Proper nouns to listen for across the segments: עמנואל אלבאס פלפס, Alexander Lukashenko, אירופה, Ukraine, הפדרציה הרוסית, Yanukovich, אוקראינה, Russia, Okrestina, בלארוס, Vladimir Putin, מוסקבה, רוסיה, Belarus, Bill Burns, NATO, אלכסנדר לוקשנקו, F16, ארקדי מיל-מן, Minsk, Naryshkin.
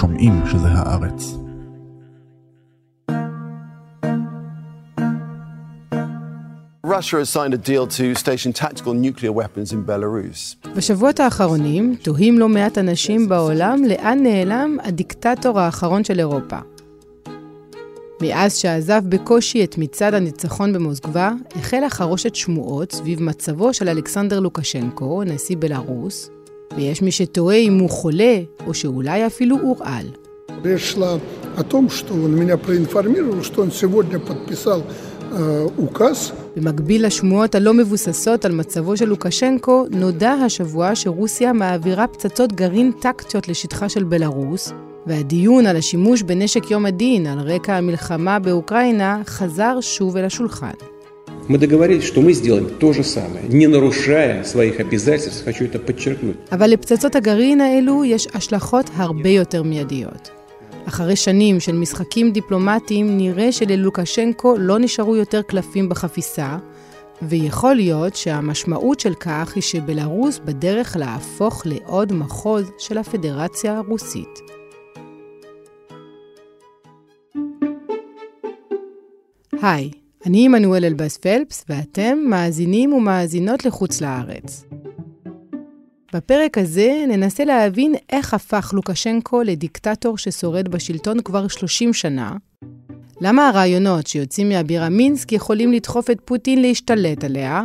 שומעים שזה הארץ. Russia has signed a deal to station tactical nuclear weapons in Belarus. בשבועות האחרונים תוהים לא מעט אנשים בעולם לאן נעלם הדיקטטור האחרון של אירופה. מאז שעזב בקושי את מצעד הניצחון במוסקבה, החלה חרושת שמועות סביב מצבו של אלכסנדר לוקשנקו, נשיא בלרוס, ויש מי שתוהה אם הוא חולה או שאולי אפילו הורעל. יש לה על том, что он меня проинформировал, что он сегодня подписал указ. במקביל לשמועות הלא מבוססות על מצבו של לוקשנקו, נודע השבוע שרוסיה מעבירה פצצות גרעין טקטיות לשטחה של בלרוס, והדיון על השימוש בנשק יום הדין על רקע המלחמה באוקראינה חזר שוב אל השולחן. Мы договорились, что мы сделаем то же самое, не нарушая своих обязательств, хочу это подчеркнуть. אבל לפצצות הגרעין האלו יש השלכות הרבה יותר מיידיות. אחרי שנים של משחקים דיפלומטיים נראה שללוקשנקו לא נשארו יותר קלפים בחפיסה, ויכול להיות שהמשמעות של כך היא שבלרוס בדרך להפוך לעוד מחוז של הפדרציה הרוסית. היי, אני עמנואל אלבאס פלפס ואתם מאזינים ומאזינות לחוץ לארץ. בפרק הזה ננסה להבין איך הפך לוקשנקו לדיקטטור ששורד בשלטון כבר 30 שנה, למה הרעיונות שיוצאים מהבירה מינסק יכולים לדחוף את פוטין להשתלט עליה,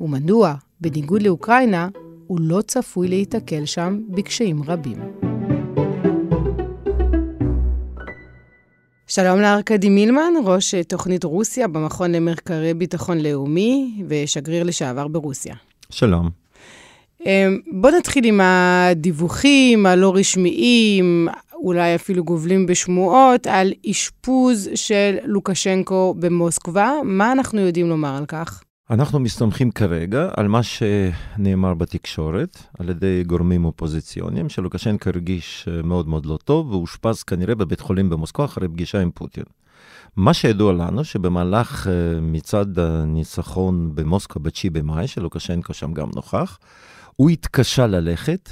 ומדוע, בניגוד לאוקראינה, הוא לא צפוי להתקל שם בקשיים רבים. שלום לארקדי מיל-מן, ראש תוכנית רוסיה במכון למחקרי ביטחון לאומי ושגריר לשעבר ברוסיה. שלום. בוא נתחיל עם הדיווחים הלא רשמיים, אולי אפילו גובלים בשמועות, על אשפוז של לוקשנקו במוסקבה. מה אנחנו יודעים לומר על כך? אנחנו מסתמכים כרגע על מה שנאמר בתקשורת, על ידי גורמים אופוזיציוניים, שלוקשנקו הרגיש מאוד מאוד לא טוב, והוא אושפז כנראה בבית חולים במוסקבה אחרי פגישה עם פוטין. מה שידוע לנו שבמהלך מצעד הניצחון במוסקבה ב-9 במאי, שלוקשנקו שם גם נוכח, הוא התקשה ללכת,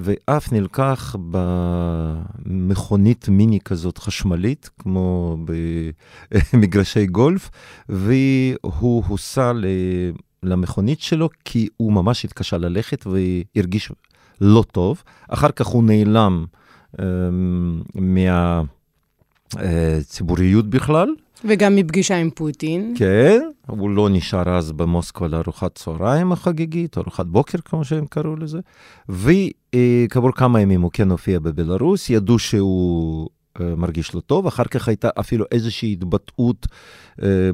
ואף נלקח במכונית מיני כזאת חשמלית, כמו במגרשי גולף, והוא הוסע למכונית שלו, כי הוא ממש התקשה ללכת והרגיש לא טוב. אחר כך הוא נעלם מהציבוריות בכלל. וגם מפגישה עם פוטין. כן, הוא לא נשאר אז במוסקבה לארוחת צהריים החגיגית, ארוחת בוקר כמו שהם קראו לזה, וכעבור כמה ימים הוא כן הופיע בבלרוס, ידעו שהוא מרגיש לא טוב, אחר כך הייתה אפילו איזושהי התבטאות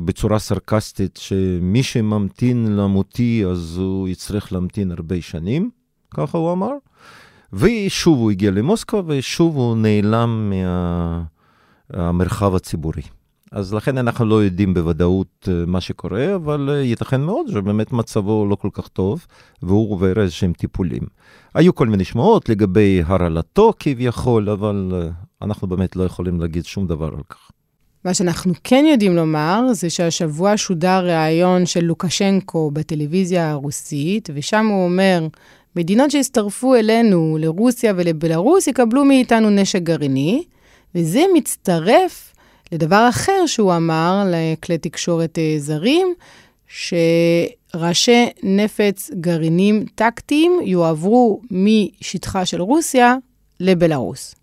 בצורה סרקסטית, שמי שממתין למותי אז הוא יצטרך להמתין הרבה שנים, ככה הוא אמר, ושוב הוא הגיע למוסקבה ושוב הוא נעלם מהמרחב הציבורי. אז לכן אנחנו לא יודעים בוודאות מה שקורה, אבל ייתכן מאוד שבאמת מצבו לא כל כך טוב, והוא עובר איזשהם טיפולים. היו כל מיני שמועות לגבי הרעלתו כביכול, אבל אנחנו באמת לא יכולים להגיד שום דבר על כך. מה שאנחנו כן יודעים לומר, זה שהשבוע שודר ראיון של לוקשנקו בטלוויזיה הרוסית, ושם הוא אומר, מדינות שהצטרפו אלינו, לרוסיה ולבלרוס, יקבלו מאיתנו נשק גרעיני, וזה מצטרף, לדבר אחר שהוא אמר לכלי תקשורת זרים, שראשי נפץ גרעינים טקטיים יועברו משטחה של רוסיה לבלרוס.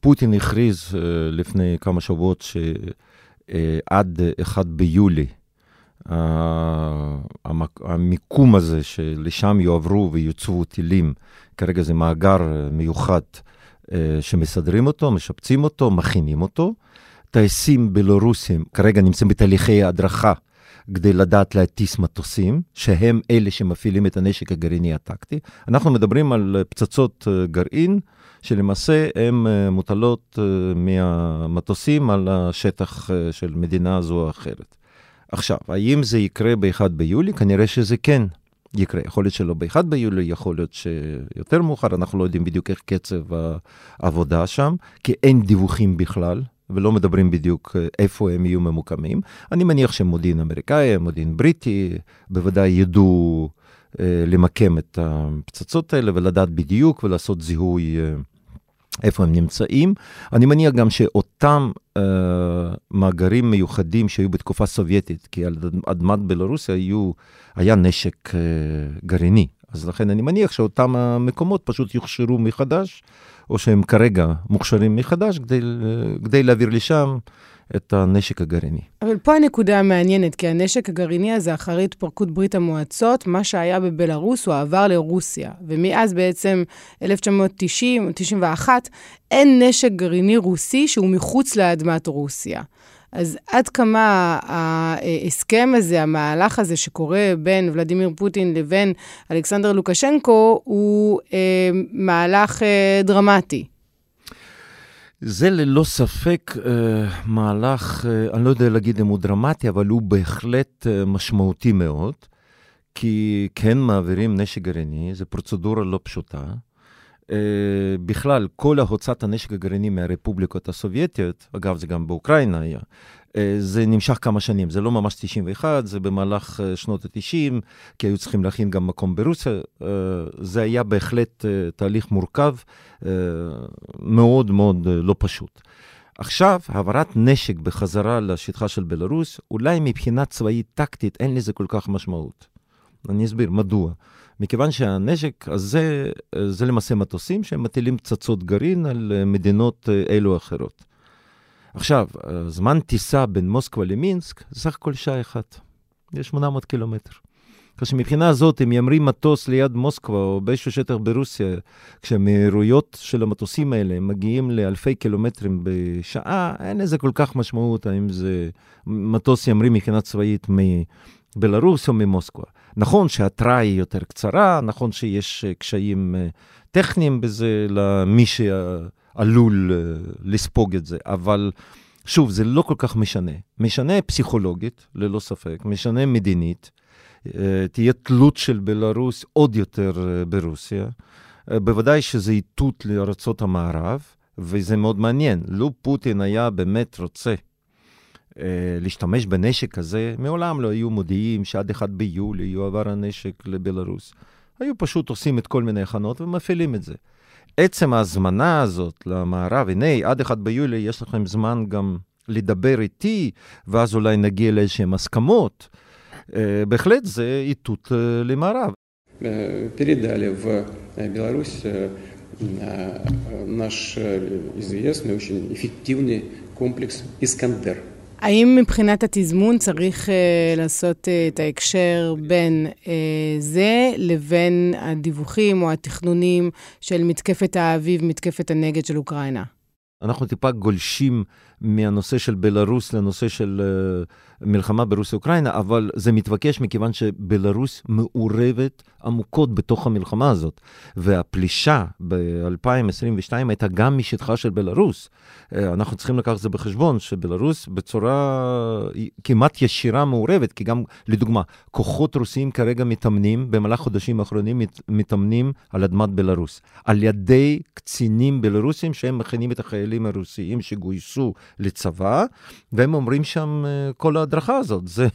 פוטין הכריז לפני כמה שבועות שעד 1 ביולי, המיקום הזה שלשם יועברו ויוצבו טילים, כרגע זה מאגר מיוחד שמסדרים אותו, משפצים אותו, מכינים אותו, טייסים בלרוסים כרגע נמצאים בתהליכי הדרכה כדי לדעת להטיס מטוסים, שהם אלה שמפעילים את הנשק הגרעיני הטקטי. אנחנו מדברים על פצצות גרעין, שלמעשה הן מוטלות מהמטוסים על השטח של מדינה זו או אחרת. עכשיו, האם זה יקרה ב-1 ביולי? כנראה שזה כן יקרה. יכול להיות שלא ב-1 ביולי, יכול להיות שיותר מאוחר, אנחנו לא יודעים בדיוק איך קצב העבודה שם, כי אין דיווחים בכלל. ולא מדברים בדיוק איפה הם יהיו ממוקמים. אני מניח שמודיעין אמריקאי, מודיעין בריטי, בוודאי ידעו למקם את הפצצות האלה, ולדעת בדיוק ולעשות זיהוי איפה הם נמצאים. אני מניע גם שאותם מאגרים מיוחדים שהיו בתקופה סובייטית, כי על אדמת בלרוסיה היה נשק גרעיני. אז לכן אני מניח שאותם המקומות פשוט יוכשרו מחדש, או שהם כרגע מוכשרים מחדש, כדי להעביר לשם את הנשק הגרעיני. אבל פה הנקודה המעניינת, כי הנשק הגרעיני הזה אחרי התפרקות ברית המועצות, מה שהיה בבלרוס הוא העבר לרוסיה, ומאז בעצם 1990, 91, אין נשק גרעיני רוסי שהוא מחוץ לאדמת רוסיה. אז עד כמה ההסכם הזה, המהלך הזה שקורה בין ולדימיר פוטין לבין אלכסנדר לוקשנקו, הוא מהלך דרמטי. זה ללא ספק מהלך, אני לא יודע להגיד אם הוא דרמטי, אבל הוא בהחלט משמעותי מאוד, כי כן מעבירים נשק גרעיני, זו פרוצדורה לא פשוטה. בכלל, כל הוצאת הנשק הגרעיני מהרפובליקות הסובייטיות, אגב, זה גם באוקראינה היה, זה נמשך כמה שנים, זה לא ממש 91, זה במהלך שנות ה-90, כי היו צריכים להכין גם מקום ברוסיה, זה היה בהחלט תהליך מורכב, מאוד מאוד לא פשוט. עכשיו, העברת נשק בחזרה לשטחה של בלרוס, אולי מבחינה צבאית טקטית, אין לזה כל כך משמעות. אני אסביר מדוע. מכיוון שהנשק הזה, זה למעשה מטוסים שהם מטילים פצצות גרעין על מדינות אלו אחרות. עכשיו, זמן טיסה בין מוסקבה למינסק, סך כל שעה אחת. יש 800 קילומטר. כאשר מבחינה הזאת, אם ימרים מטוס ליד מוסקבה או באיזשהו שטח ברוסיה, כשהמהירויות של המטוסים האלה מגיעים לאלפי קילומטרים בשעה, אין איזה כל כך משמעות, האם זה מטוס ימרים מבחינה צבאית מבלרוס או ממוסקבה. נכון שההתראה היא יותר קצרה, נכון שיש קשיים טכניים בזה למי שעלול לספוג את זה, אבל שוב, זה לא כל כך משנה. משנה פסיכולוגית, ללא ספק, משנה מדינית, תהיה תלות של בלרוס עוד יותר ברוסיה, בוודאי שזה עיתות לארצות המערב, וזה מאוד מעניין. לו פוטין היה באמת רוצה להשתמש בנשק הזה, מעולם לא היו מודיעים שעד 1 ביולי יועבר הנשק לבלרוס. היו פשוט עושים את כל מיני הכנות ומפעילים את זה. עצם ההזמנה הזאת למערב, הנה, עד 1 ביולי יש לכם זמן גם לדבר איתי, ואז אולי נגיע לאיזשהם הסכמות. בהחלט זה עיתות למערב. передали в Беларусь наш известный, очень эффективный комплекс «Искандер». האם מבחינת התזמון צריך לעשות את ההקשר בין זה לבין הדיווחים או התכנונים של מתקפת האביב, מתקפת הנגד של אוקראינה? אנחנו טיפה גולשים מהנושא של בלרוס לנושא של מלחמה ברוסיה-אוקראינה, אבל זה מתבקש מכיוון שבלרוס מעורבת עמוקות בתוך המלחמה הזאת. והפלישה ב-2022 הייתה גם משטחה של בלרוס. אנחנו צריכים לקחת זה בחשבון, שבלרוס בצורה כמעט ישירה מעורבת, כי גם, לדוגמה, כוחות רוסיים כרגע מתאמנים, במהלך חודשים האחרונים מתאמנים על אדמת בלרוס. על ידי קצינים בלרוסים שהם מכינים את החיילים הרוסיים שגויסו לצבא, והם אומרים שם כל ההדרכה הזאת, זה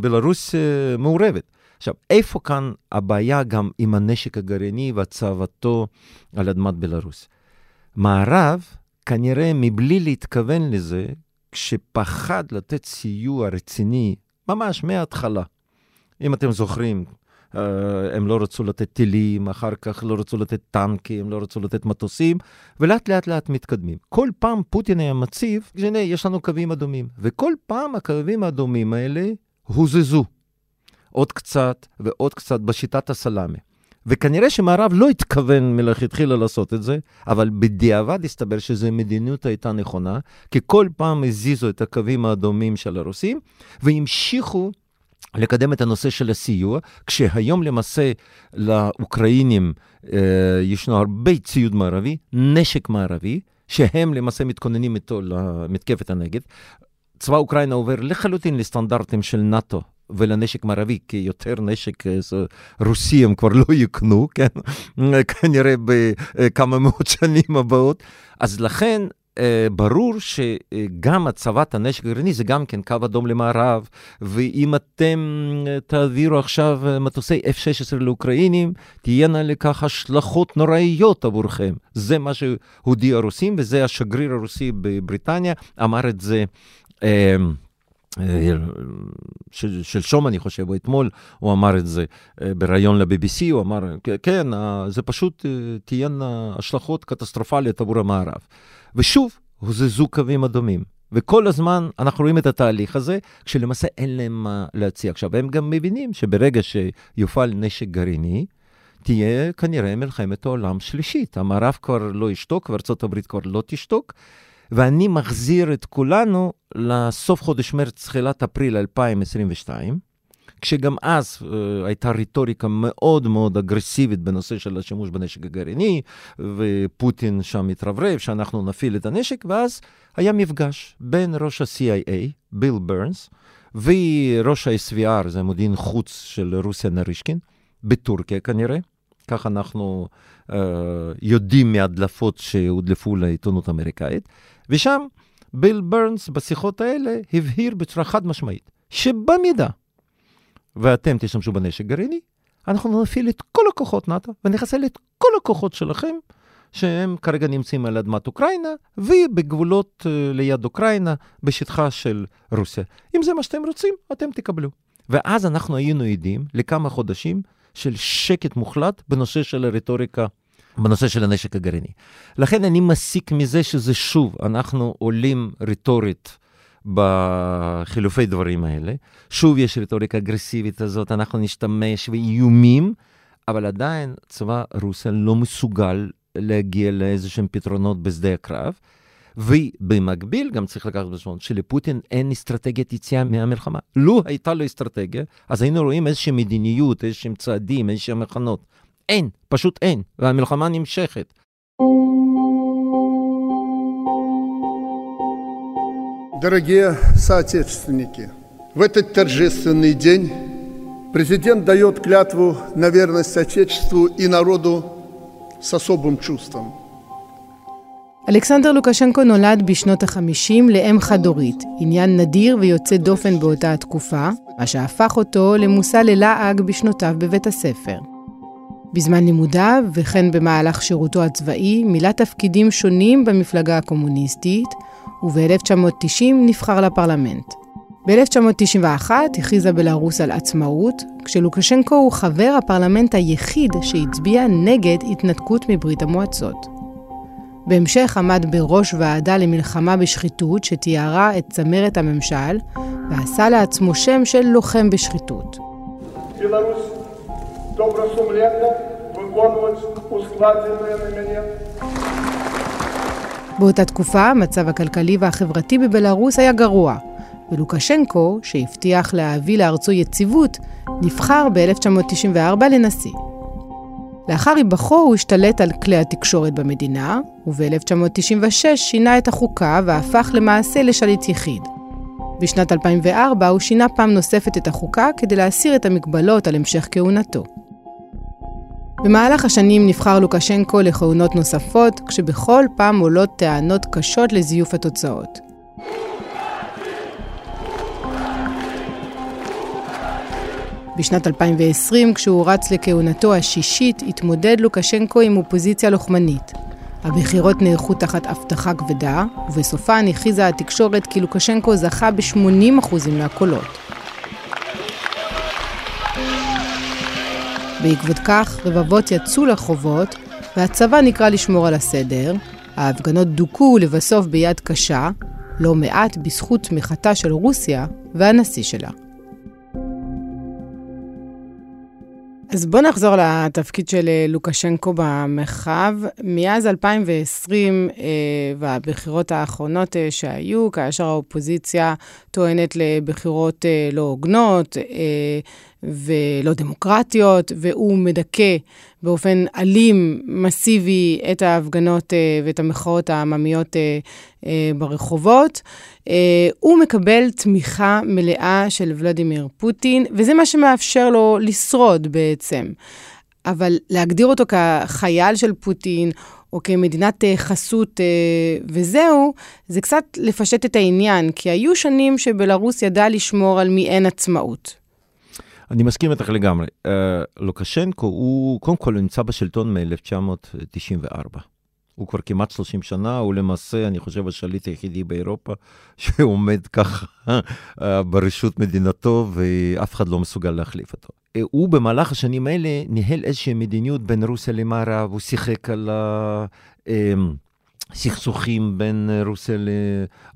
בלרוס מעורבת. עכשיו, איפה כאן הבעיה גם עם הנשק הגרעיני והצבתו על אדמת בלרוס? מערב, כנראה מבלי להתכוון לזה, כשפחד לתת סיוע רציני, ממש מההתחלה. אם אתם זוכרים, הם לא רצו לתת טילים, אחר כך לא רצו לתת טנקים, לא רצו לתת מטוסים, ולאט לאט לאט מתקדמים. כל פעם פוטין היה מציב, הנה, יש לנו קווים אדומים, וכל פעם הקווים האדומים האלה הוזזו. עוד קצת ועוד קצת בשיטת הסלאמה. וכנראה שמערב לא התכוון מלכתחילה לעשות את זה, אבל בדיעבד הסתבר שזו מדיניות הייתה נכונה, כי כל פעם הזיזו את הקווים האדומים של הרוסים, והמשיכו לקדם את הנושא של הסיוע, כשהיום למעשה לאוקראינים ישנו הרבה ציוד מערבי, נשק מערבי, שהם למעשה מתכוננים איתו למתקפת הנגד. צבא אוקראינה עובר לחלוטין לסטנדרטים של נאטו, ולנשק מערבי, כי יותר נשק רוסי הם כבר לא יקנו, כן? כנראה בכמה מאות שנים הבאות. אז לכן ברור שגם הצבת הנשק הגרעיני זה גם כן קו אדום למערב, ואם אתם תעבירו עכשיו מטוסי F16 לאוקראינים, תהיינה לכך השלכות נוראיות עבורכם. זה מה שהודיע הרוסים, וזה השגריר הרוסי בבריטניה, אמר את זה של שום, אני חושב, או אתמול, הוא אמר את זה בראיון ל-BBC, הוא אמר, כן, זה פשוט תהיין השלכות קטסטרופליות עבור המערב. ושוב, הוזזו קווים אדומים. וכל הזמן אנחנו רואים את התהליך הזה, כשלמעשה אין להם מה להציע. עכשיו, הם גם מבינים שברגע שיופעל נשק גרעיני, תהיה כנראה מלחמת העולם שלישית. המערב כבר לא ישתוק, וארצות הברית כבר לא תשתוק, ואני מחזיר את כולנו לסוף חודש מרץ, תחילת אפריל 2022, כשגם אז הייתה רטוריקה מאוד מאוד אגרסיבית בנושא של השימוש בנשק הגרעיני, ופוטין שם התרברב שאנחנו נפיל את הנשק, ואז היה מפגש בין ראש ה-CIA, ביל ברנס, וראש ה-SVR, זה מודיעין חוץ של רוסיה נרישקין, בטורקיה כנראה, כך אנחנו יודעים מהדלפות שהודלפו לעיתונות האמריקאית, ושם ביל ברנס בשיחות האלה הבהיר בצורה חד משמעית, שבמידה, ואתם תשמשו בנשק גרעיני, אנחנו נפעיל את כל הכוחות נאט"ו, ונחסל את כל הכוחות שלכם, שהם כרגע נמצאים על אדמת אוקראינה, ובגבולות ליד אוקראינה, בשטחה של רוסיה. אם זה מה שאתם רוצים, אתם תקבלו. ואז אנחנו היינו עדים לכמה חודשים, של שקט מוחלט בנושא של הרטוריקה, בנושא של הנשק הגרעיני. לכן אני מסיק מזה שזה שוב, אנחנו עולים רטורית בחילופי דברים האלה, שוב יש רטוריקה אגרסיבית הזאת, אנחנו נשתמש ואיומים, אבל עדיין צבא רוסיה לא מסוגל להגיע לאיזשהם פתרונות בשדה הקרב, ובמקביל גם צריך לקחת בשביל שלפוטין אין אסטרטגיית יציאה מהמלחמה. לא הייתה לו אסטרטגיה, אז היינו רואים איזושהי מדיניות, איזשהם צעדים, איזשהם מכנות. אין, פשוט אין, והמלחמה נמשכת. Дорогие соотечественники, в этот торжественный день президент дает клятву на верность Отечеству и народу с особым чувством. אלכסנדר לוקשנקו נולד בשנות ה-50 לאם חד-הורית, עניין נדיר ויוצא דופן באותה התקופה, מה שהפך אותו למושא ללעג בשנותיו בבית הספר. בזמן לימודיו וכן במהלך שירותו הצבאי, מילא תפקידים שונים במפלגה הקומוניסטית, וב-1990 נבחר לפרלמנט. ב-1991 הכריזה בלרוס על עצמאות, כשלוקשנקו הוא חבר הפרלמנט היחיד שהצביע נגד התנתקות מברית המועצות. בהמשך עמד בראש ועדה למלחמה בשחיתות שתיארה את צמרת הממשל ועשה לעצמו שם של לוחם בשחיתות. בלרוס, добросумленно выполнять ускладенные намерения. באותה תקופה המצב הכלכלי והחברתי בבלרוס היה גרוע, ולוקשנקו, שהבטיח להביא לארצו יציבות, נבחר ב-1994 לנשיא. לאחר היבחרו הוא השתלט על כלי התקשורת במדינה, וב-1996 שינה את החוקה והפך למעשה לשליט יחיד. בשנת 2004 הוא שינה פעם נוספת את החוקה כדי להסיר את המגבלות על המשך כהונתו. במהלך השנים נבחר לוקשנקו לכהונות נוספות, כשבכל פעם עולות טענות קשות לזיוף התוצאות. בשנת 2020, כשהוא רץ לכהונתו השישית, התמודד לוקשנקו עם אופוזיציה לוחמנית. הבחירות נערכו תחת הבטחה כבדה, ובסופה הכריזה התקשורת כי לוקשנקו זכה ב-80% מהקולות. בעקבות כך, רבבות יצאו לרחובות, והצבא נקרא לשמור על הסדר, ההפגנות דוקו לבסוף ביד קשה, לא מעט בזכות תמיכתה של רוסיה והנשיא שלה. אז בוא נחזור לתפקיד של לוקשנקו במרחב. מאז 2020 והבחירות האחרונות שהיו, כאשר האופוזיציה טוענת לבחירות לא הוגנות ולא דמוקרטיות, והוא מדכא באופן אלים, מסיבי, את ההפגנות ואת המחאות העממיות ברחובות. הוא מקבל תמיכה מלאה של ולדימיר פוטין, וזה מה שמאפשר לו לשרוד בעצם. אבל להגדיר אותו כחייל של פוטין, או כמדינת חסות וזהו, זה קצת לפשט את העניין, כי היו שנים שבלרוס ידע לשמור על מעין עצמאות. אני מסכים איתך לגמרי. לוקשנקו הוא קודם כל נמצא בשלטון מ-1994. הוא כבר כמעט 30 שנה, הוא למעשה, אני חושב, השליט היחידי באירופה, שעומד ככה ברשות מדינתו, ואף אחד לא מסוגל להחליף אותו. הוא במהלך השנים האלה ניהל איזושהי מדיניות בין רוסיה למערב, הוא שיחק על הסכסוכים בין רוסיה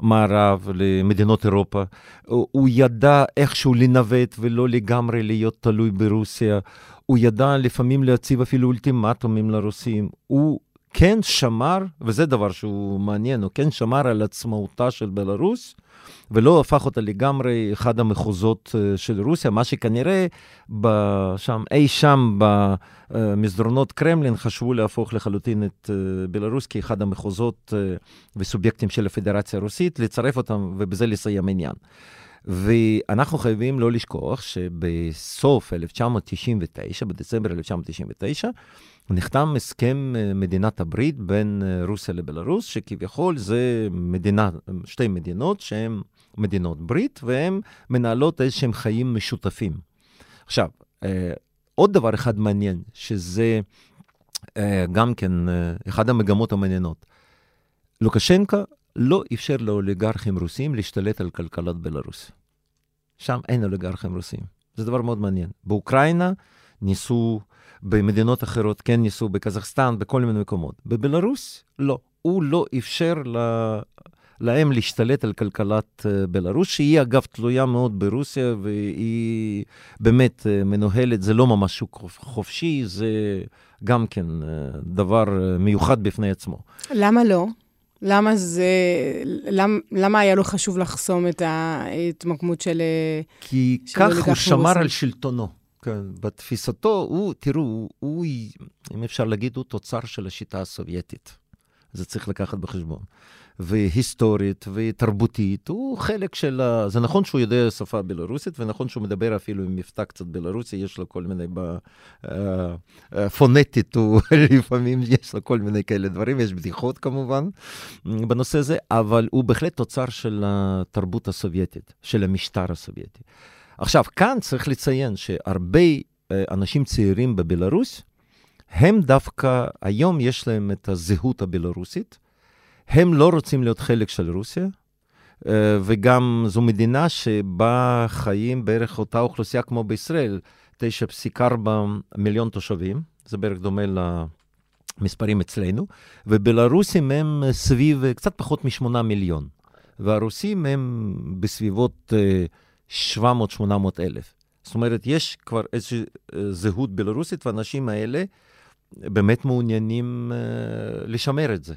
למערב, למדינות אירופה. הוא ידע איכשהו לנווט ולא לגמרי להיות תלוי ברוסיה. הוא ידע לפעמים להציב אפילו אולטימטומים לרוסים. הוא כן שמר, וזה דבר שהוא מעניין, הוא כן שמר על עצמאותה של בלרוס, ולא הפך אותה לגמרי אחד המחוזות של רוסיה, מה שכנראה אי שם במסדרונות קרמלין חשבו להפוך לחלוטין את בלרוס כאחד המחוזות וסובייקטים של הפדרציה הרוסית, לצרף אותם ובזה לסיים עניין. ואנחנו חייבים לא לשכוח שבסוף 1999, בדצמבר 1999, נחתם הסכם מדינת הברית בין רוסיה לבלרוס, שכביכול זה שתי מדינות שהן מדינות ברית, והן מנהלות איזשהם חיים משותפים. עכשיו, עוד דבר אחד מעניין, שזה גם כן אחד המגמות המעניינות. לוקשנקו לא אפשר לאוליגרכים רוסים להשתלט על כלכלת בלרוס. שם אין אוליגרכים רוסים. זה דבר מאוד מעניין. באוקראינה ניסו, במדינות אחרות כן ניסו, בקזחסטן, בכל מיני מקומות. בבלרוס לא. הוא לא אפשר להם להשתלט על כלכלת בלרוס, שהיא אגב תלויה מאוד ברוסיה, והיא באמת מנוהלת, זה לא ממש שוק חופשי, זה גם כן דבר מיוחד בפני עצמו. למה לא? למה היה לו חשוב לחסום את ההתמקמות של... כי כך הוא שמר על שלטונו. כן, בתפיסתו, תראו, אם אפשר להגיד, הוא תוצר של השיטה הסובייטית. זה צריך לקחת בחשבון. והיסטורית ותרבותית, הוא חלק של... זה נכון שהוא יודע שפה בלרוסית, ונכון שהוא מדבר אפילו עם מבטא קצת בלרוסי, יש לו כל מיני... פונטית, לפעמים יש לו כל מיני כאלה דברים, יש בדיחות כמובן בנושא הזה, אבל הוא בהחלט תוצר של התרבות הסובייטית, של המשטר הסובייטי. עכשיו, כאן צריך לציין שהרבה אנשים צעירים בבלרוס, הם דווקא, היום יש להם את הזהות הבלרוסית, הם לא רוצים להיות חלק של רוסיה, וגם זו מדינה שבה חיים בערך אותה אוכלוסייה כמו בישראל, 9.4 מיליון תושבים, זה בערך דומה למספרים אצלנו, ובלרוסים הם סביב קצת פחות מ-8 מיליון, והרוסים הם בסביבות 700-800 אלף. זאת אומרת, יש כבר איזושהי זהות בלרוסית, והאנשים האלה באמת מעוניינים לשמר את זה.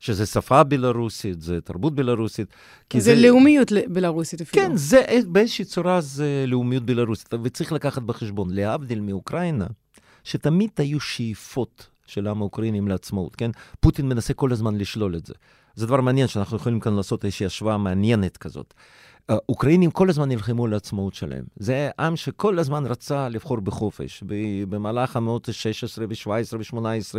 שזה שפה בלרוסית, זה תרבות בלרוסית. זה לאומיות בלרוסית אפילו. כן, זה באיזושהי צורה זה לאומיות בלרוסית, וצריך לקחת בחשבון, להבדיל מאוקראינה, שתמיד היו שאיפות של העם האוקראינים לעצמאות, כן? פוטין מנסה כל הזמן לשלול את זה. זה דבר מעניין שאנחנו יכולים כאן לעשות איזושהי השוואה מעניינת כזאת. האוקראינים כל הזמן נלחמו לעצמאות שלהם. זה עם שכל הזמן רצה לבחור בחופש, במהלך המאות ה-16 ו-17 ו-18,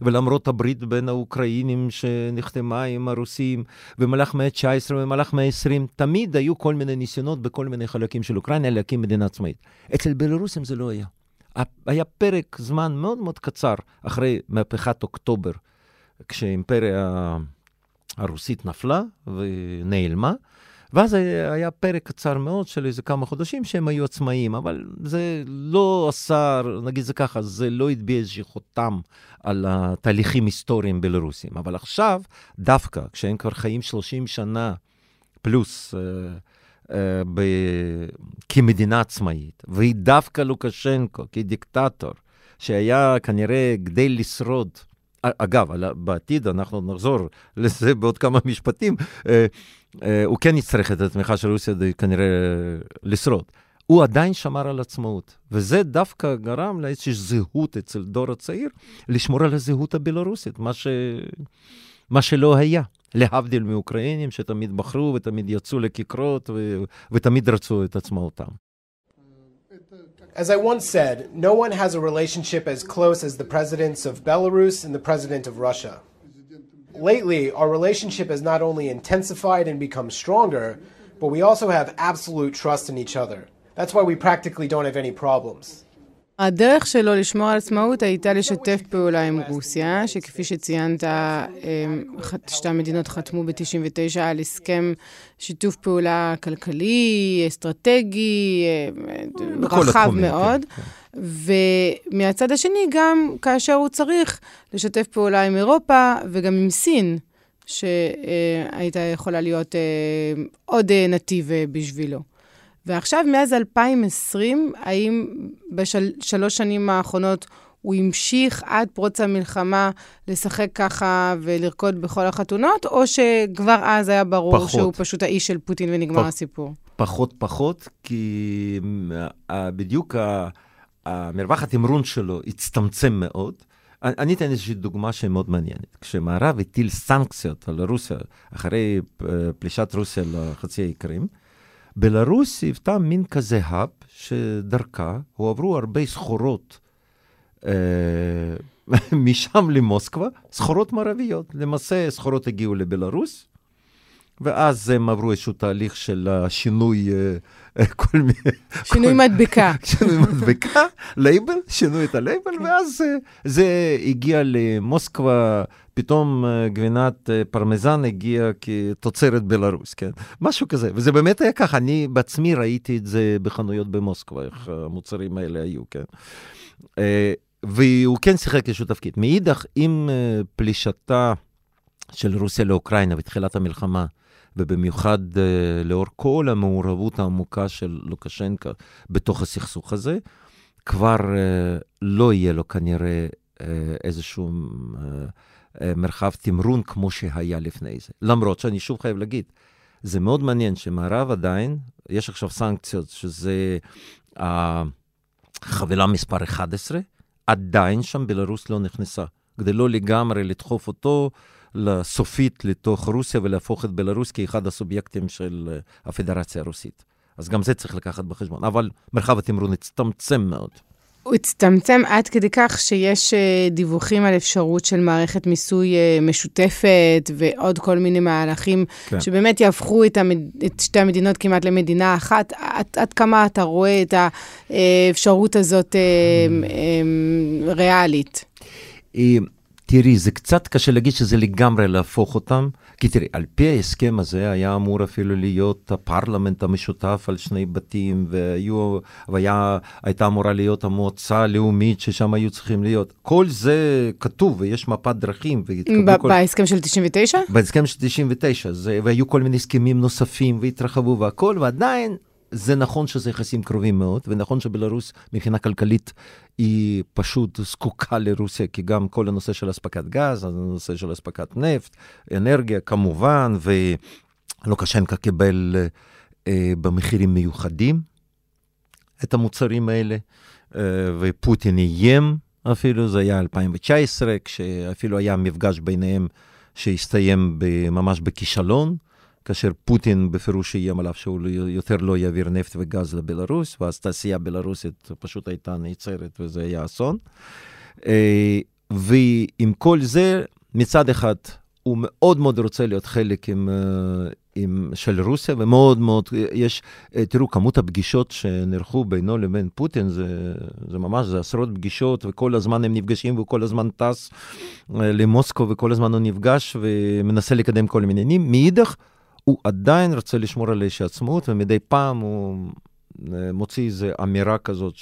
ולמרות הברית בין האוקראינים שנחתמה עם הרוסים, במהלך מאה ה-19 ובמהלך מאה ה-20, תמיד היו כל מיני ניסיונות בכל מיני חלקים של אוקראינה להקים מדינה עצמאית. אצל בלרוסים זה לא היה. היה פרק זמן מאוד מאוד קצר אחרי מהפכת אוקטובר, כשהאימפריה הרוסית נפלה ונעלמה, ואז היה פרק קצר מאוד של איזה כמה חודשים שהם היו עצמאיים, אבל זה לא עשה, נגיד זה ככה, זה לא התביע איזושהי חותם על התהליכים היסטוריים בלרוסים. אבל עכשיו, דווקא, כשהם כבר חיים 30 שנה פלוס כמדינה עצמאית, ודווקא לוקשנקו כדיקטטור, שהיה כנראה כדי לשרוד, אגב, בעתיד אנחנו נחזור לזה בעוד כמה משפטים, הוא כן יצטרך את התמיכה של רוסיה כנראה לשרוד. הוא עדיין שמר על עצמאות, וזה דווקא גרם לאיזושהי זהות אצל דור הצעיר, לשמור על הזהות הבלרוסית, מה שלא היה. להבדיל מאוקראינים שתמיד בחרו ותמיד יצאו לכיכרות ותמיד רצו את עצמאותם. As I once said, no one has a relationship as close as the presidents of Belarus and the president of Russia. Lately, our relationship has not only intensified and become stronger, but we also have absolute trust in each other. That's why we practically don't have any problems. הדרך שלו לשמור על עצמאות הייתה לשתף פעולה עם רוסיה, שכפי שציינת, שתי המדינות חתמו ב-99 על הסכם שיתוף פעולה כלכלי, אסטרטגי, רחב מאוד. ומהצד השני, גם כאשר הוא צריך לשתף פעולה עם אירופה וגם עם סין, שהייתה יכולה להיות עוד נתיב בשבילו. ועכשיו, מאז 2020, האם בשלוש שנים האחרונות הוא המשיך עד פרוץ המלחמה לשחק ככה ולרקוד בכל החתונות, או שכבר אז היה ברור פחות. שהוא פשוט האיש של פוטין ונגמר הסיפור? פחות, כי בדיוק המרווח התמרון שלו הצטמצם מאוד. אני אתן איזושהי דוגמה שמאוד מעניינת. כשמערב הטיל סנקציות על רוסיה, אחרי פלישת רוסיה לחצי האי קרים, בלרוס היוותה מין כזה האב שדרכה הועברו הרבה סחורות משם למוסקבה, סחורות מערביות. למעשה סחורות הגיעו לבלרוס, ואז הם עברו איזשהו תהליך של שינוי שינוי מדבקה. שינוי מדבקה, לייבל, שינוי את הלייבל, ואז זה הגיע למוסקבה, פתאום גבינת פרמזן הגיעה כתוצרת בלרוס, כן? משהו כזה, וזה באמת היה כך, אני בעצמי ראיתי את זה בחנויות במוסקבה, איך המוצרים האלה היו, כן? והוא כן שיחק איזשהו תפקיד. מאידך, עם פלישתה של רוסיה לאוקראינה בתחילת המלחמה, ובמיוחד לאור כל המעורבות העמוקה של לוקשנקה בתוך הסכסוך הזה, כבר לא יהיה לו כנראה איזשהו מרחב תמרון כמו שהיה לפני זה. למרות שאני שוב חייב להגיד, זה מאוד מעניין שמערב עדיין, יש עכשיו סנקציות שזה החבילה מספר 11, עדיין שם בלרוס לא נכנסה, כדי לא לגמרי לדחוף אותו לסופית לתוך רוסיה ולהפוך את בלרוס כאחד הסובייקטים של הפדרציה הרוסית. אז גם זה צריך לקחת בחשבון. אבל מרחב התמרון הצטמצם מאוד. הוא הצטמצם עד כדי כך שיש דיווחים על אפשרות של מערכת מיסוי משותפת ועוד כל מיני מהלכים, כן. שבאמת יהפכו את שתי המדינות כמעט למדינה אחת. עד כמה אתה רואה את האפשרות הזאת ריאלית? תראי, זה קצת קשה להגיד שזה לגמרי להפוך אותם, כי תראי, על פי ההסכם הזה היה אמור אפילו להיות הפרלמנט המשותף על שני בתים, והייתה אמורה להיות המועצה הלאומית ששם היו צריכים להיות. כל זה כתוב, ויש מפת דרכים. בהסכם של 99? בהסכם של 99, והיו כל מיני הסכמים נוספים, והתרחבו והכל, ועדיין זה נכון שזה יחסים קרובים מאוד, ונכון שבלרוס מבחינה כלכלית היא פשוט זקוקה לרוסיה, כי גם כל הנושא של הספקת גז, הנושא של הספקת נפט, אנרגיה כמובן, ולוקשנקה קיבל במחירים מיוחדים את המוצרים האלה, ופוטין איים אפילו, זה היה 2019, כשאפילו היה מפגש ביניהם שהסתיים ממש בכישלון, כאשר פוטין בפירוש איים עליו שהוא יותר לא יעביר נפט וגז לבלרוס, ואז תעשייה בלרוסית פשוט הייתה נעצרת, וזה היה אסון. ועם כל זה, מצד אחד, הוא מאוד מאוד רוצה להיות חלק של רוסיה, ומאוד מאוד, תראו, כמות הפגישות שנערכו בינו לבין פוטין, זה ממש, זה עשרות פגישות, וכל הזמן הם נפגשים, וכל הזמן טס למוסקו, וכל הזמן הוא נפגש, ומנסה לקדם כל מיני עניינים. מאידך, הוא עדיין רוצה לשמור על איזושהי עצמאות, ומדי פעם הוא מוציא איזו אמירה כזאת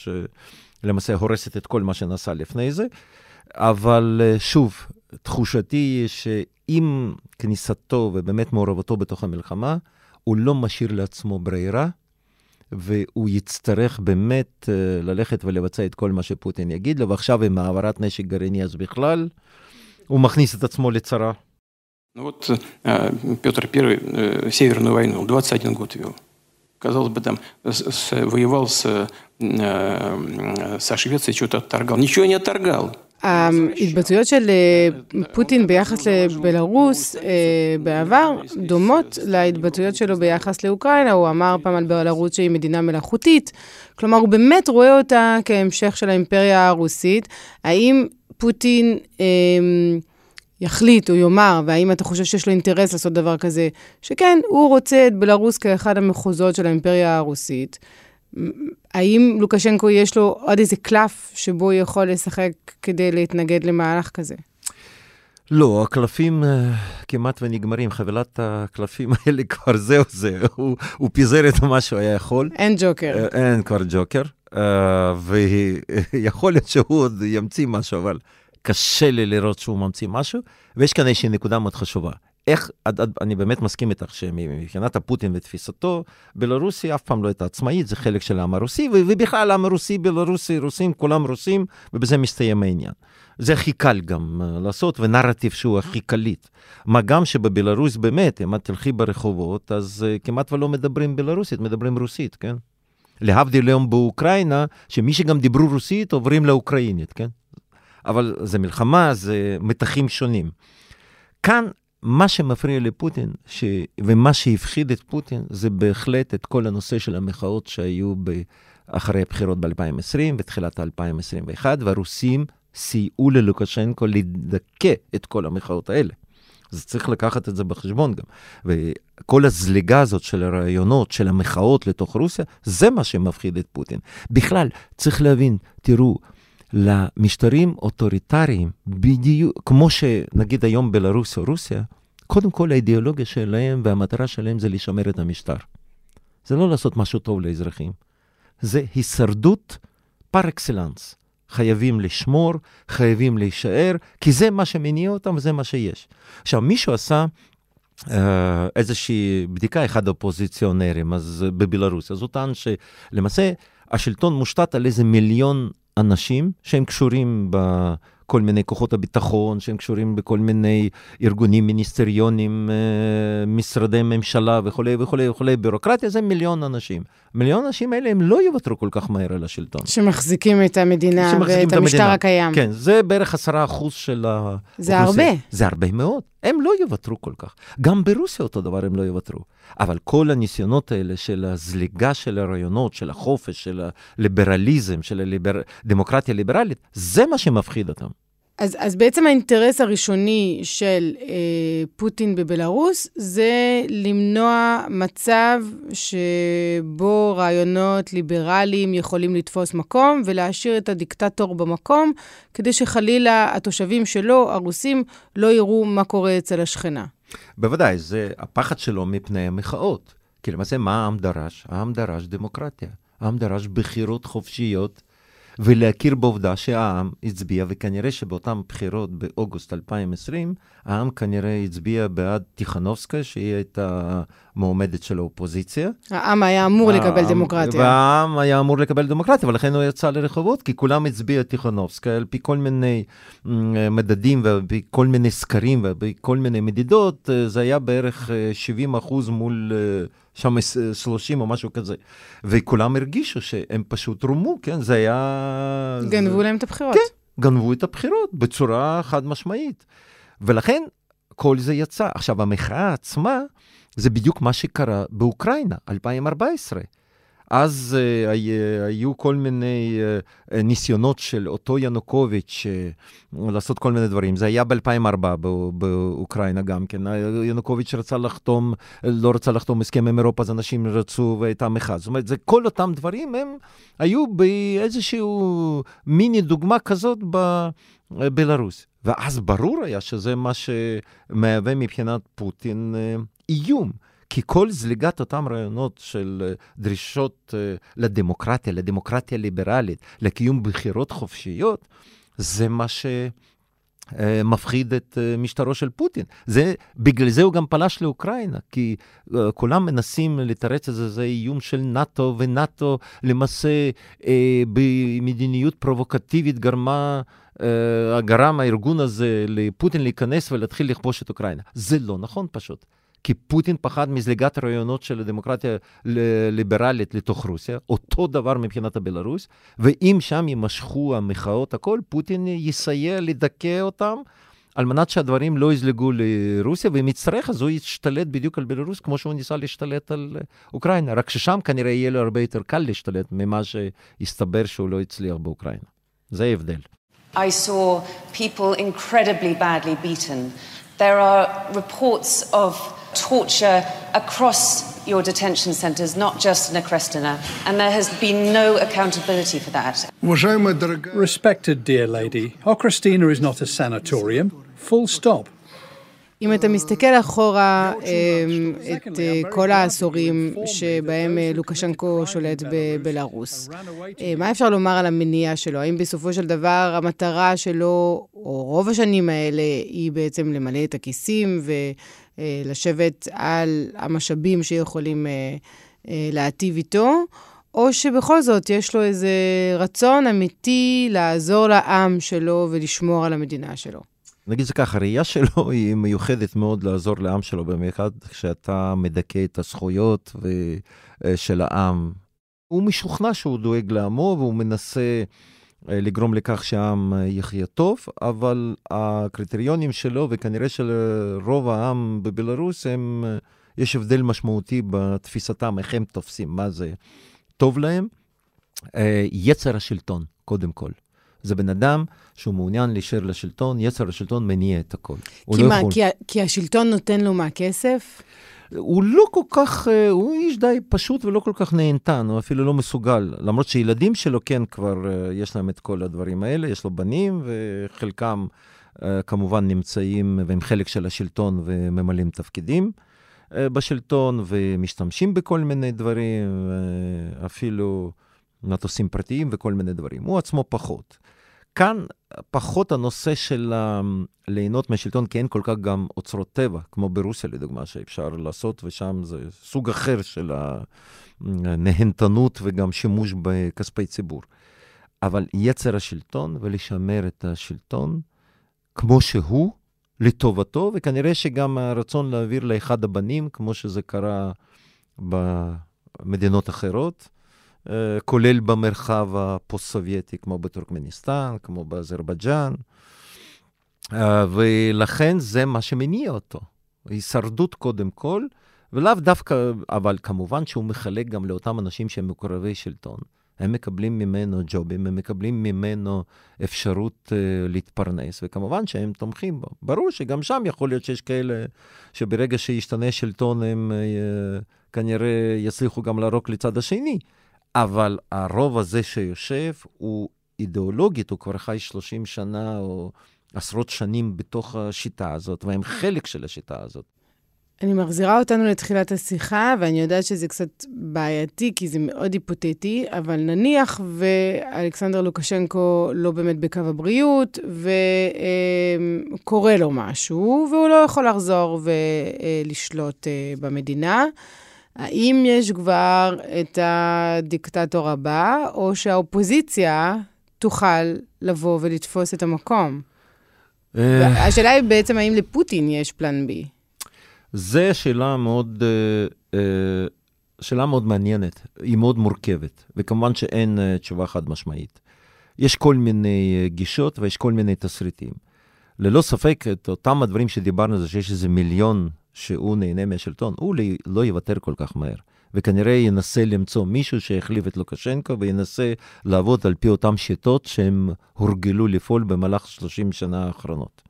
שלמעשה הורסת את כל מה שנעשה לפני זה. אבל שוב, תחושתי היא שעם כניסתו ובאמת מעורבותו בתוך המלחמה, הוא לא משאיר לעצמו ברירה, והוא יצטרך באמת ללכת ולבצע את כל מה שפוטין יגיד לו, ועכשיו עם העברת נשק גרעיני אז בכלל, הוא מכניס את עצמו לצרה. Ну вот Петр I Северную войну, 21 год вел. Казалось бы, там воевал со Швецией, что-то отторгал. Ничего не отторгал. ההתבטאויות של פוטין ביחס לבלרוס בעבר דומות להתבטאויות שלו ביחס לאוקראינה. הוא אמר פעם על בלרוס שהיא מדינה מלאכותית, כלומר הוא באמת רואה אותה כהמשך של האימפריה הרוסית. האם פוטין יחליט או יאמר, והאם אתה חושב שיש לו אינטרס לעשות דבר כזה, שכן, הוא רוצה את בלרוס כאחד המחוזות של האימפריה הרוסית, האם לוקשנקו יש לו עוד איזה קלף שבו הוא יכול לשחק כדי להתנגד למהלך כזה? לא, הקלפים כמעט ונגמרים, חבילת הקלפים האלה כבר זהו, הוא פיזר את מה שהוא היה יכול. אין ג'וקר. אין כבר ג'וקר, ויכול להיות שהוא עוד ימציא משהו, אבל קשה לי לראות שהוא ממציא משהו, ויש כאן איזושהי נקודה מאוד חשובה. איך, אני באמת מסכים איתך שמבחינת הפוטין ותפיסתו, בלרוסיה אף פעם לא הייתה עצמאית, זה חלק של העם הרוסי, ובכלל העם הרוסי, בלרוסי, רוסים, כולם רוסים, ובזה מסתיים העניין. זה הכי קל גם לעשות, ונרטיב שהוא הכי קליט. מה גם שבבלרוס באמת, אם את תלכי ברחובות, אז כמעט ולא מדברים בלרוסית, מדברים רוסית, כן? להבדיל היום באוקראינה, שמי שגם דיברו רוסית עוברים לאוקראינית, כן? אבל זה מלחמה, זה מתחים שונים. כאן, מה שמפריע לפוטין, ומה שהפחיד את פוטין, זה בהחלט את כל הנושא של המחאות שהיו אחרי הבחירות ב-2020, בתחילת ה-2021, והרוסים סייעו ללוקשנקו לדכא את כל המחאות האלה. אז צריך לקחת את זה בחשבון גם. וכל הזליגה הזאת של הרעיונות, של המחאות לתוך רוסיה, זה מה שמפחיד את פוטין. בכלל, צריך להבין, תראו, למשטרים אוטוריטריים, בדיוק, כמו שנגיד היום בלרוס או רוסיה, קודם כל האידיאולוגיה שלהם והמטרה שלהם זה לשמר את המשטר. זה לא לעשות משהו טוב לאזרחים. זה הישרדות פר אקסלנס. חייבים לשמור, חייבים להישאר, כי זה מה שמניע אותם וזה מה שיש. עכשיו, מישהו עשה איזושהי בדיקה, אחד האופוזיציונרים בבלרוס, אז הוא טען שלמעשה השלטון מושתת על איזה 1,000,000 אנשים שהם קשורים בכל מיני כוחות הביטחון, שהם קשורים בכל מיני ארגונים מיניסטריונים, משרדי ממשלה וכולי וכולי וכולי, בירוקרטיה, זה 1,000,000 אנשים. 1,000,000 אנשים האלה הם לא יוותרו כל כך מהר על השלטון. שמחזיקים את המדינה ואת המשטר הקיים. כן, זה בערך 10% של זה הרבה. זה הרבה מאוד. הם לא יוותרו כל כך. גם ברוסיה אותו דבר הם לא יוותרו. אבל כל הניסיונות האלה של הזליגה של הרעיונות, של החופש, של הליברליזם, של הדמוקרטיה הליברלית, זה מה שמפחיד אותם. אז בעצם האינטרס הראשוני של פוטין בבלרוס, זה למנוע מצב שבו רעיונות ליברליים יכולים לתפוס מקום, ולהשאיר את הדיקטטור במקום, כדי שחלילה התושבים שלו, הרוסים, לא יראו מה קורה אצל השכנה. בוודאי, זה הפחד שלו מפני המחאות. כי למעשה, מה העם דרש? העם דרש דמוקרטיה. העם דרש בחירות חופשיות, ולהכיר בעובדה שהעם הצביע, וכנראה שבאותן בחירות באוגוסט 2020, העם כנראה הצביע בעד טיכנובסקה, שהיא הייתה מועמדת של האופוזיציה. העם היה אמור לקבל דמוקרטיה. והעם היה אמור לקבל דמוקרטיה, ולכן הוא יצא לרחובות, כי כולם הצביע טיכנובסקה, על פי כל מיני מדדים, ועל פי כל מיני סקרים, ועל פי כל מיני מדידות, זה היה בערך 70% מול שם 30 או משהו כזה. וכולם הרגישו שהם פשוט רומו, כן? זה היה גנבו להם את הבחירות. כן, גנבו את הבחירות בצורה חד משמעית. ולכן כל זה יצא. עכשיו, המחאה עצמה, זה בדיוק מה שקרה באוקראינה, 2014. אז היו כל מיני ניסיונות של אותו ינוקוביץ' לעשות כל מיני דברים. זה היה ב-2004 באוקראינה גם כן. ינוקוביץ' לא רצה לחתום הסכם עם אירופה, אז אנשים רצו והייתה מחאה. זאת אומרת, כל אותם דברים הם היו באיזשהו מיני דוגמה כזאת בבלרוס. ואז ברור היה שזה מה שמהווה מבחינת פוטין איום. כי כל זליגת אותם רעיונות של דרישות לדמוקרטיה, לדמוקרטיה ליברלית, לקיום בחירות חופשיות, זה מה שמפחיד את משטרו של פוטין. בגלל זה הוא גם פלש לאוקראינה, כי כולם מנסים לתרץ את זה, זה איום של נאטו, ונאטו למעשה במדיניות פרובוקטיבית גרם הארגון הזה לפוטין להיכנס ולהתחיל לכבוש את אוקראינה. זה לא נכון פשוט. כי פוטין פחד מזליגת רעיונות של הדמוקרטיה ליברלית לתוך רוסיה, אותו דבר מבחינת הבלרוס, ואם שם יימשכו המחאות הכל, פוטין יסייע לדכא אותם, על מנת שהדברים לא יזלגו לרוסיה, ואם יצטרך, אז הוא ישתלט בדיוק על בלרוס, כמו שהוא ניסה להשתלט על אוקראינה, רק ששם כנראה יהיה לו הרבה יותר קל להשתלט, ממה שיסתבר שהוא לא יצליח באוקראינה. זה ההבדל. I saw people incredibly badly beaten. There are reports of torture across your detention centers, not just in Okrestina, and there has been no accountability for that. Respected dear lady, Okrestina is not a sanatorium. Full stop. אם אתה מסתכל אחורה את כל העשורים שבהם לוקשנקו שולט בבלארוס, מה אפשר לומר על המניע שלו? האם בסופו של דבר המטרה שלו, או רוב השנים האלה, היא בעצם למלא את הכיסים ולשבת על המשאבים שיכולים להטיב איתו, או שבכל זאת יש לו איזה רצון אמיתי לעזור לעם שלו ולשמור על המדינה שלו? נגיד זה כך, הראייה שלו היא מיוחדת מאוד לעזור לעם שלו, במיוחד כשאתה מדכא את הזכויות של העם. הוא משוכנע שהוא דואג לעמו, והוא מנסה לגרום לכך שהעם יחיה טוב, אבל הקריטריונים שלו, וכנראה של רוב העם בבלרוס, יש הבדל משמעותי בתפיסתם, איך הם תופסים, מה זה טוב להם. יצר השלטון, קודם כל. זה בן אדם שהוא מעוניין להישאר לשלטון, יצר השלטון מניע את הכל. כי השלטון נותן לו מהכסף? הוא לא כל כך, הוא איש די פשוט ולא כל כך נהנתן, הוא אפילו לא מסוגל. למרות שילדים שלו כן כבר יש להם את כל הדברים האלה, יש לו בנים וחלקם כמובן נמצאים והם חלק של השלטון וממלאים תפקידים בשלטון ומשתמשים בכל מיני דברים, אפילו מטוסים פרטיים וכל מיני דברים. הוא עצמו פחות. כאן פחות הנושא של ליהנות מהשלטון, כי אין כל כך גם אוצרות טבע, כמו ברוסיה לדוגמה, שאפשר לעשות, ושם זה סוג אחר של הנהנתנות וגם שימוש בכספי ציבור. אבל יצר השלטון ולשמר את השלטון כמו שהוא, לטובתו, וכנראה שגם הרצון להעביר לאחד הבנים, כמו שזה קרה במדינות אחרות, כולל במרחב הפוסט-סובייטי, כמו בטורקמניסטן, כמו באזרבייג'אן, ולכן זה מה שמניע אותו. הישרדות קודם כל, ולאו דווקא, אבל כמובן שהוא מחלק גם לאותם אנשים שהם מקורבי שלטון. הם מקבלים ממנו ג'ובים, הם מקבלים ממנו אפשרות להתפרנס, וכמובן שהם תומכים בו. ברור שגם שם יכול להיות שיש כאלה שברגע שישתנה שלטון, הם כנראה יצליחו גם לרוק לצד השני. אבל הרוב הזה שיושב הוא אידיאולוגית, הוא כבר חי 30 שנה או עשרות שנים בתוך השיטה הזאת, והם חלק של השיטה הזאת. אני מחזירה אותנו לתחילת השיחה, ואני יודעת שזה קצת בעייתי, כי זה מאוד היפותטי, אבל נניח ואלכסנדר לוקשנקו לא באמת בקו הבריאות, וקורא לו משהו, והוא לא יכול לחזור ולשלוט במדינה. האם יש כבר את הדיקטטור הבא, או שהאופוזיציה תוכל לבוא ולתפוס את המקום? השאלה היא בעצם, האם לפוטין יש פלן בי? זו שאלה מאוד מעניינת, היא מאוד מורכבת, וכמובן שאין תשובה חד משמעית. יש כל מיני גישות ויש כל מיני תסריטים. ללא ספק, את אותם הדברים שדיברנו, זה שיש איזה מיליון שהוא נהנה מהשלטון, הוא לא יוותר כל כך מהר, וכנראה ינסה למצוא מישהו שהחליף את לוקשנקו, וינסה לעבוד על פי אותם שיטות שהם הורגלו לפעול במהלך 30 שנה האחרונות.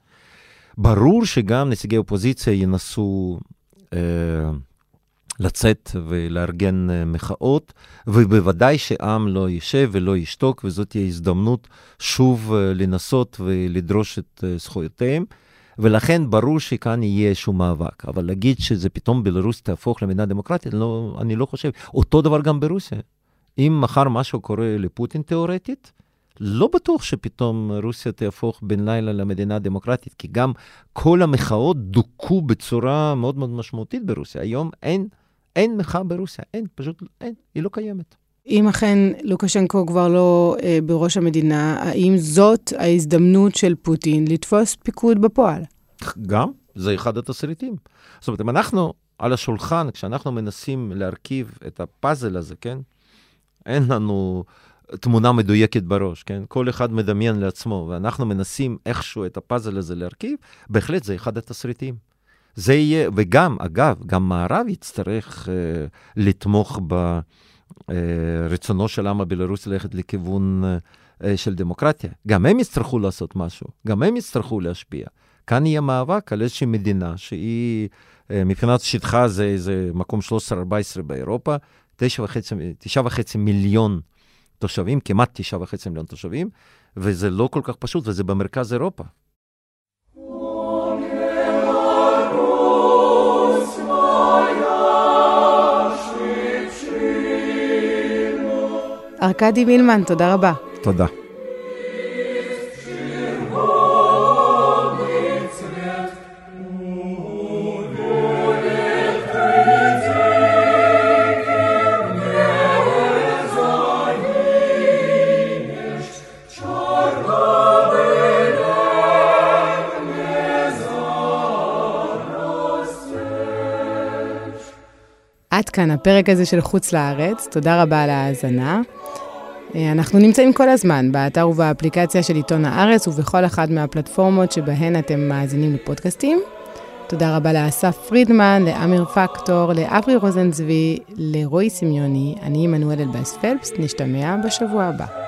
ברור שגם נציגי אופוזיציה ינסו לצאת ולארגן מחאות, ובוודאי שעם לא יישב ולא ישתוק, וזאת תהיה הזדמנות שוב לנסות ולדרוש את זכויותיהם, ולכן ברור שכאן יהיה איזשהו מאבק, אבל להגיד שזה פתאום בלרוס תהפוך למדינה דמוקרטית, לא, אני לא חושב. אותו דבר גם ברוסיה. אם מחר משהו קורה לפוטין תיאורטית, לא בטוח שפתאום רוסיה תהפוך בין לילה למדינה דמוקרטית, כי גם כל המחאות דוקו בצורה מאוד מאוד משמעותית ברוסיה. היום אין מחאה ברוסיה, פשוט אין, היא לא קיימת. אם אכן לוקשנקו כבר לא בראש המדינה, האם זאת ההזדמנות של פוטין לתפוס פיקוד בפועל? גם, זה אחד התסריטים. זאת אומרת, אם אנחנו על השולחן, כשאנחנו מנסים להרכיב את הפאזל הזה, כן? אין לנו תמונה מדויקת בראש, כן? כל אחד מדמיין לעצמו, ואנחנו מנסים איכשהו את הפאזל הזה להרכיב, בהחלט זה אחד התסריטים. זה יהיה, וגם, אגב, גם מערב יצטרך לתמוך ברצונו של העם הבלרוס ללכת לכיוון של דמוקרטיה. גם הם יצטרכו לעשות משהו, גם הם יצטרכו להשפיע. כאן יהיה מאבק על איזושהי מדינה שהיא, מבחינת שטחה זה איזה מקום 13-14 באירופה, 9.5 מיליון תושבים, כמעט 9.5 מיליון תושבים, וזה לא כל כך פשוט, וזה במרכז אירופה. ארקדי מיל-מן, תודה רבה. תודה. עד כאן הפרק הזה של חוץ לארץ, תודה רבה על ההאזנה. אנחנו נמצאים כל הזמן באתר ובאפליקציה של עיתון הארץ ובכל אחת מהפלטפורמות שבהן אתם מאזינים לפודקאסטים. תודה רבה לאסף פרידמן, לאמיר פקטור, לאברי רוזנצבי, לרוי סמיוני, אני עמנואל אלבאס פלפס, נשתמע בשבוע הבא.